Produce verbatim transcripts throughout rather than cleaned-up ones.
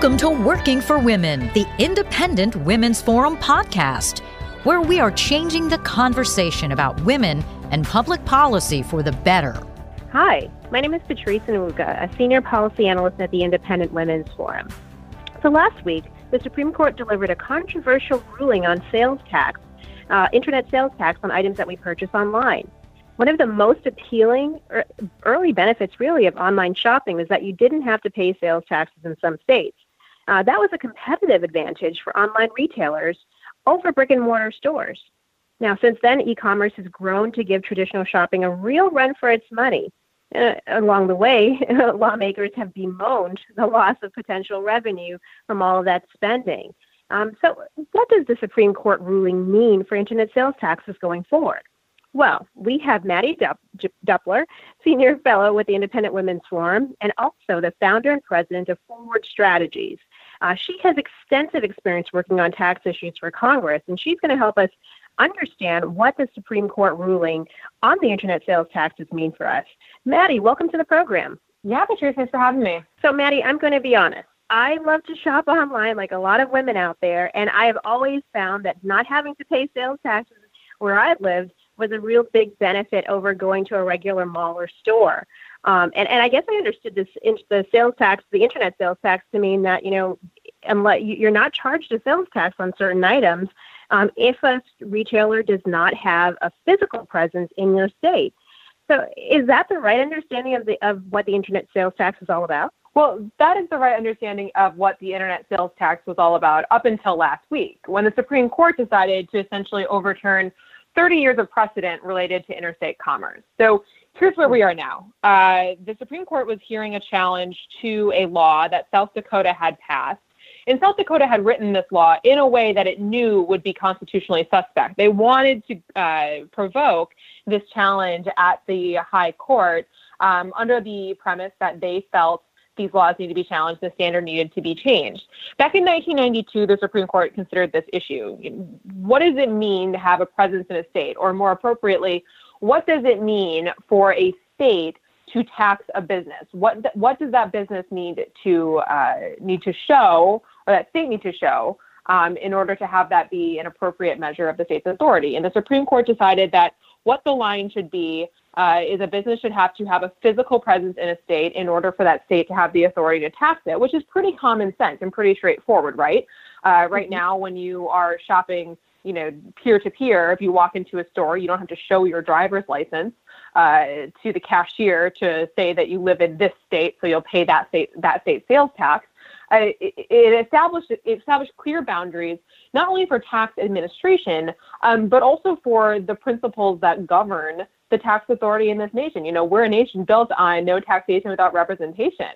Welcome to Working for Women, the Independent Women's Forum podcast, where we are changing the conversation about women and public policy for the better. Hi, my name is Patrice Onwuka, a senior policy analyst at the Independent Women's Forum. So last week, the Supreme Court delivered a controversial ruling on sales tax, uh, internet sales tax on items that we purchase online. One of the most appealing early benefits, really, of online shopping was that you didn't have to pay sales taxes in some states. Uh, that was a competitive advantage for online retailers over brick-and-mortar stores. Now, since then, e-commerce has grown to give traditional shopping a real run for its money. Uh, along the way, lawmakers have bemoaned the loss of potential revenue from all of that spending. Um, so what does the Supreme Court ruling mean for internet sales taxes going forward? Well, we have Maddie Dupler, Senior Fellow with the Independent Women's Forum, and also the founder and president of Forward Strategies. Uh, she has extensive experience working on tax issues for Congress, and she's going to help us understand what the Supreme Court ruling on the internet sales taxes mean for us. Maddie, welcome to the program. Yeah, Patrice, thanks for having me. So, Maddie, I'm going to be honest. I love to shop online like a lot of women out there, and I have always found that not having to pay sales taxes where I lived was a real big benefit over going to a regular mall or store. Um, and, and I guess I understood this in the sales tax, the internet sales tax, to mean that, you know, unless you're not charged a sales tax on certain items um, if a retailer does not have a physical presence in your state. So is that the right understanding of the of what the internet sales tax is all about? Well, that is the right understanding of what the internet sales tax was all about up until last week, when the Supreme Court decided to essentially overturn thirty years of precedent related to interstate commerce. So here's where we are now. Uh, the Supreme Court was hearing a challenge to a law that South Dakota had passed. And South Dakota had written this law in a way that it knew would be constitutionally suspect. They wanted to uh, provoke this challenge at the high court um, under the premise that they felt these laws need to be challenged, the standard needed to be changed. Back in nineteen ninety-two, the Supreme Court considered this issue. What does it mean to have a presence in a state? Or more appropriately, what does it mean for a state to tax a business? What th- what does that business need to uh, need to show, or that state need to show, um, in order to have that be an appropriate measure of the state's authority? And the Supreme Court decided that what the line should be Uh, is a business should have to have a physical presence in a state in order for that state to have the authority to tax it, which is pretty common sense and pretty straightforward, right? Uh, right mm-hmm. Now, when you are shopping, you know, peer-to-peer, if you walk into a store, you don't have to show your driver's license uh, to the cashier to say that you live in this state, so you'll pay that state that state sales tax. Uh, it, it established it established clear boundaries, not only for tax administration, um, but also for the principles that govern the tax authority in this nation. You know, we're a nation built on no taxation without representation.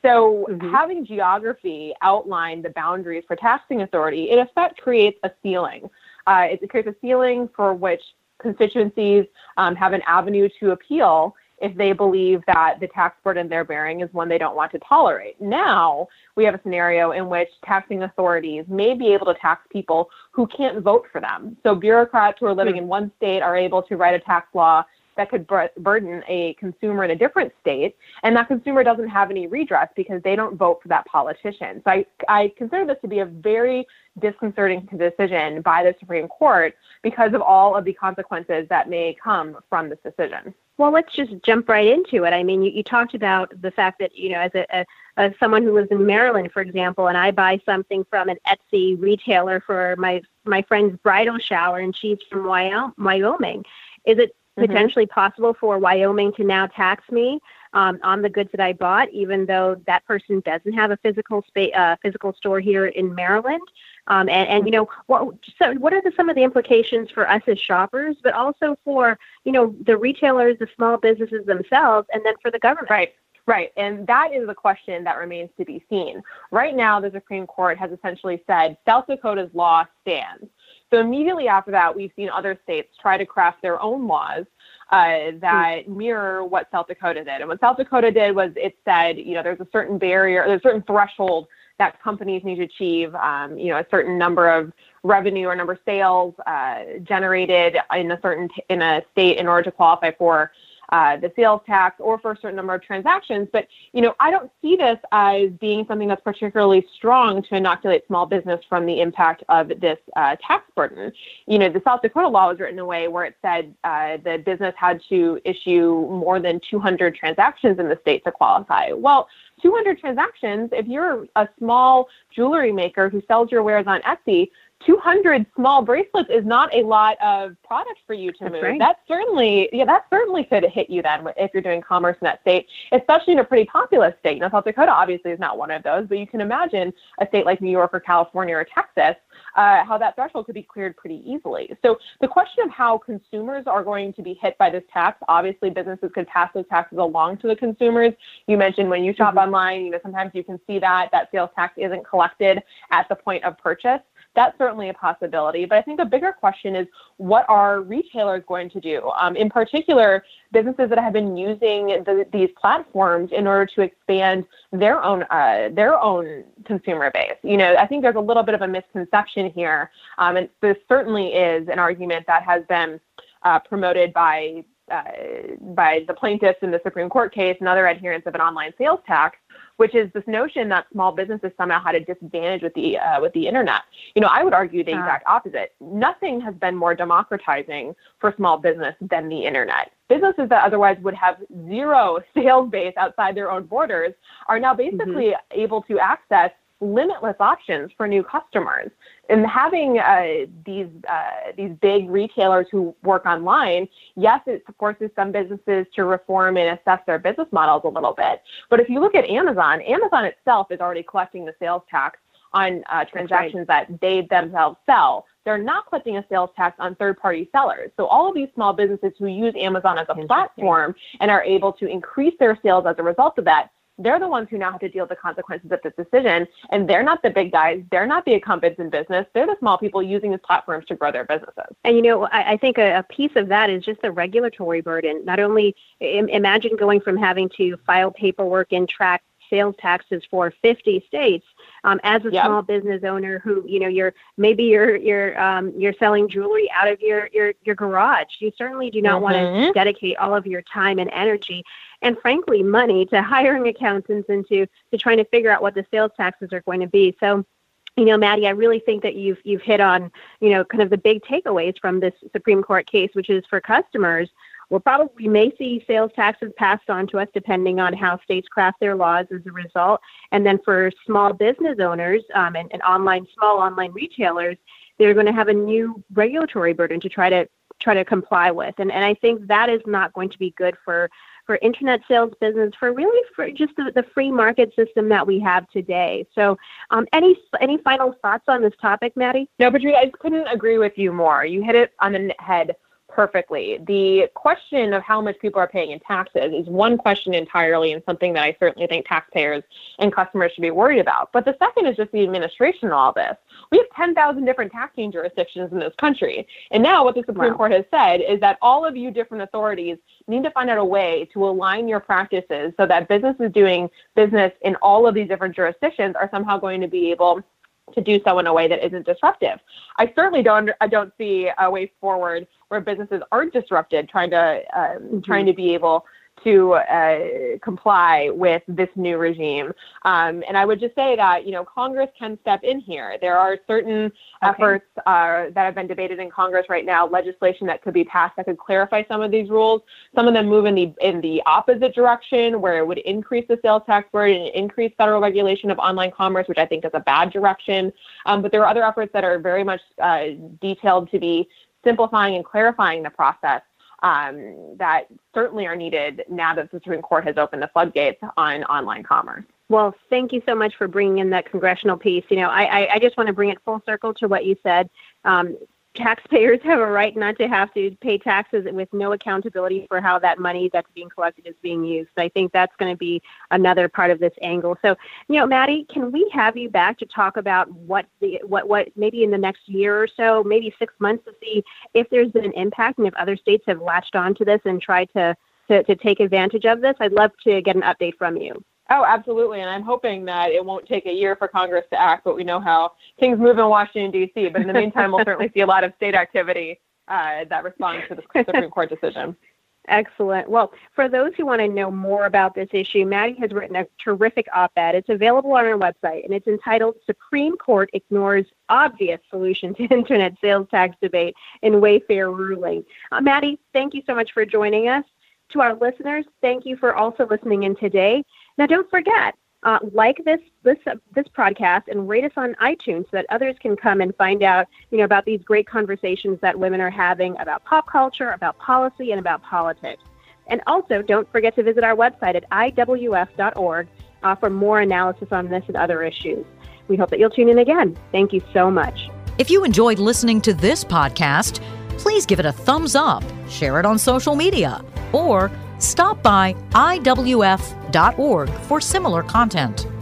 So mm-hmm. having geography outline the boundaries for taxing authority, in effect, creates a ceiling. Uh, it creates a ceiling for which constituencies um, have an avenue to appeal if they believe that the tax burden they're bearing is one they don't want to tolerate. Now we have a scenario in which taxing authorities may be able to tax people who can't vote for them. So bureaucrats who are living mm-hmm. in one state are able to write a tax law that could bur- burden a consumer in a different state, and that consumer doesn't have any redress because they don't vote for that politician. So I, I consider this to be a very disconcerting decision by the Supreme Court because of all of the consequences that may come from this decision. Well, let's just jump right into it. I mean, you, you talked about the fact that, you know, as a, a, a someone who lives in Maryland, for example, and I buy something from an Etsy retailer for my my friend's bridal shower, and she's from Wyoming. Is it mm-hmm. potentially possible for Wyoming to now tax me um, on the goods that I bought, even though that person doesn't have a physical space, uh, physical store here in Maryland? Um, and, and, you know, what, so what are the, some of the implications for us as shoppers, but also for, you know, the retailers, the small businesses themselves, and then for the government? Right, right. And that is a question that remains to be seen. Right now, the Supreme Court has essentially said South Dakota's law stands. So immediately after that, we've seen other states try to craft their own laws uh, that mm-hmm. mirror what South Dakota did. And what South Dakota did was it said, you know, there's a certain barrier, there's a certain threshold that companies need to achieve, um, you know, a certain number of revenue or number of sales uh, generated in a certain t- in a state in order to qualify for uh, the sales tax or for a certain number of transactions. But, you know, I don't see this as being something that's particularly strong to inoculate small business from the impact of this uh, tax burden. You know, the South Dakota law was written in a way where it said uh, the business had to issue more than two hundred transactions in the state to qualify. Well, two hundred transactions, if you're a small jewelry maker who sells your wares on Etsy, two hundred small bracelets is not a lot of product for you to move. That's right. That certainly, yeah, that certainly could hit you then if you're doing commerce in that state, especially in a pretty populous state. Now, South Dakota obviously is not one of those, but you can imagine a state like New York or California or Texas, uh, how that threshold could be cleared pretty easily. So the question of how consumers are going to be hit by this tax, obviously businesses could pass those taxes along to the consumers. You mentioned when you shop mm-hmm. online, you know, sometimes you can see that that sales tax isn't collected at the point of purchase. That's certainly a possibility. But I think a bigger question is, what are retailers going to do? Um, in particular, businesses that have been using the, these platforms in order to expand their own uh, their own consumer base. You know, I think there's a little bit of a misconception here. Um, and there certainly is an argument that has been uh, promoted by uh, by the plaintiffs in the Supreme Court case and other adherents of an online sales tax, which is this notion that small businesses somehow had a disadvantage with the uh, with the internet. You know, I would argue the exact opposite. Nothing has been more democratizing for small business than the internet. Businesses that otherwise would have zero sales base outside their own borders are now basically mm-hmm. able to access limitless options for new customers. And having uh, these uh, these big retailers who work online, yes, it forces some businesses to reform and assess their business models a little bit. But if you look at Amazon, Amazon itself is already collecting the sales tax on uh, transactions right. that they themselves sell. They're not collecting a sales tax on third-party sellers. So all of these small businesses who use Amazon as a platform and are able to increase their sales as a result of that, they're the ones who now have to deal with the consequences of this decision, and they're not the big guys. They're not the incumbents in business. They're the small people using these platforms to grow their businesses. And, you know, I, I think a, a piece of that is just the regulatory burden. Not only im- imagine going from having to file paperwork and track sales taxes for fifty states um, as a yep. small business owner who, you know, you're maybe you're you're um, you're selling jewelry out of your your your garage. You certainly do not mm-hmm. want to dedicate all of your time and energy and, frankly, money to hiring accountants and to, to trying to figure out what the sales taxes are going to be. So, you know, Maddie, I really think that you've you've hit on, you know, kind of the big takeaways from this Supreme Court case, which is for customers, we'll probably may see sales taxes passed on to us depending on how states craft their laws as a result. And then for small business owners um, and, and online small online retailers, they're going to have a new regulatory burden to try to try to comply with. And and I think that is not going to be good for for internet sales business, for really for just the, the free market system that we have today. So um, any any final thoughts on this topic, Maddie? No, Patrice, I couldn't agree with you more. You hit it on the head perfectly. The question of how much people are paying in taxes is one question entirely, and something that I certainly think taxpayers and customers should be worried about. But the second is just the administration of all this. We have ten thousand different taxing jurisdictions in this country. And now what the Supreme wow. Court has said is that all of you different authorities need to find out a way to align your practices so that businesses doing business in all of these different jurisdictions are somehow going to be able to do so in a way that isn't disruptive. I certainly don't I don't see a way forward where businesses aren't disrupted trying to um, mm-hmm. trying to be able to uh, comply with this new regime. Um, and I would just say that, you know, Congress can step in here. There are certain okay. efforts uh, that have been debated in Congress right now, legislation that could be passed that could clarify some of these rules. Some of them move in the in the opposite direction, where it would increase the sales tax burden and increase federal regulation of online commerce, which I think is a bad direction. Um, but there are other efforts that are very much uh, detailed to be simplifying and clarifying the process. Um, that certainly are needed now that the Supreme Court has opened the floodgates on online commerce. Well, thank you so much for bringing in that congressional piece. You know, I, I, I just want to bring it full circle to what you said. Um, taxpayers have a right not to have to pay taxes with no accountability for how that money that's being collected is being used. I think that's going to be another part of this angle. So, you know, Maddie, can we have you back to talk about what the what what maybe in the next year or so, maybe six months, to see if there's been an impact and if other states have latched on to this and tried to, to, to take advantage of this? I'd love to get an update from you. Oh, absolutely. And I'm hoping that it won't take a year for Congress to act, but we know how things move in Washington, D C. But in the meantime, we'll certainly see a lot of state activity uh, that responds to the Supreme Court decision. Excellent. Well, for those who want to know more about this issue, Maddie has written a terrific op-ed. It's available on our website, and it's entitled Supreme Court Ignores Obvious Solution to Internet Sales Tax Debate in Wayfair Ruling. Uh, Maddie, thank you so much for joining us. To our listeners, thank you for also listening in today. Now, don't forget, uh, like this this uh, this podcast and rate us on iTunes so that others can come and find out, you know, about these great conversations that women are having about pop culture, about policy, and about politics. And also, don't forget to visit our website at I W F dot org uh, for more analysis on this and other issues. We hope that you'll tune in again. Thank you so much. If you enjoyed listening to this podcast, please give it a thumbs up, share it on social media, or stop by I W F dot org for similar content.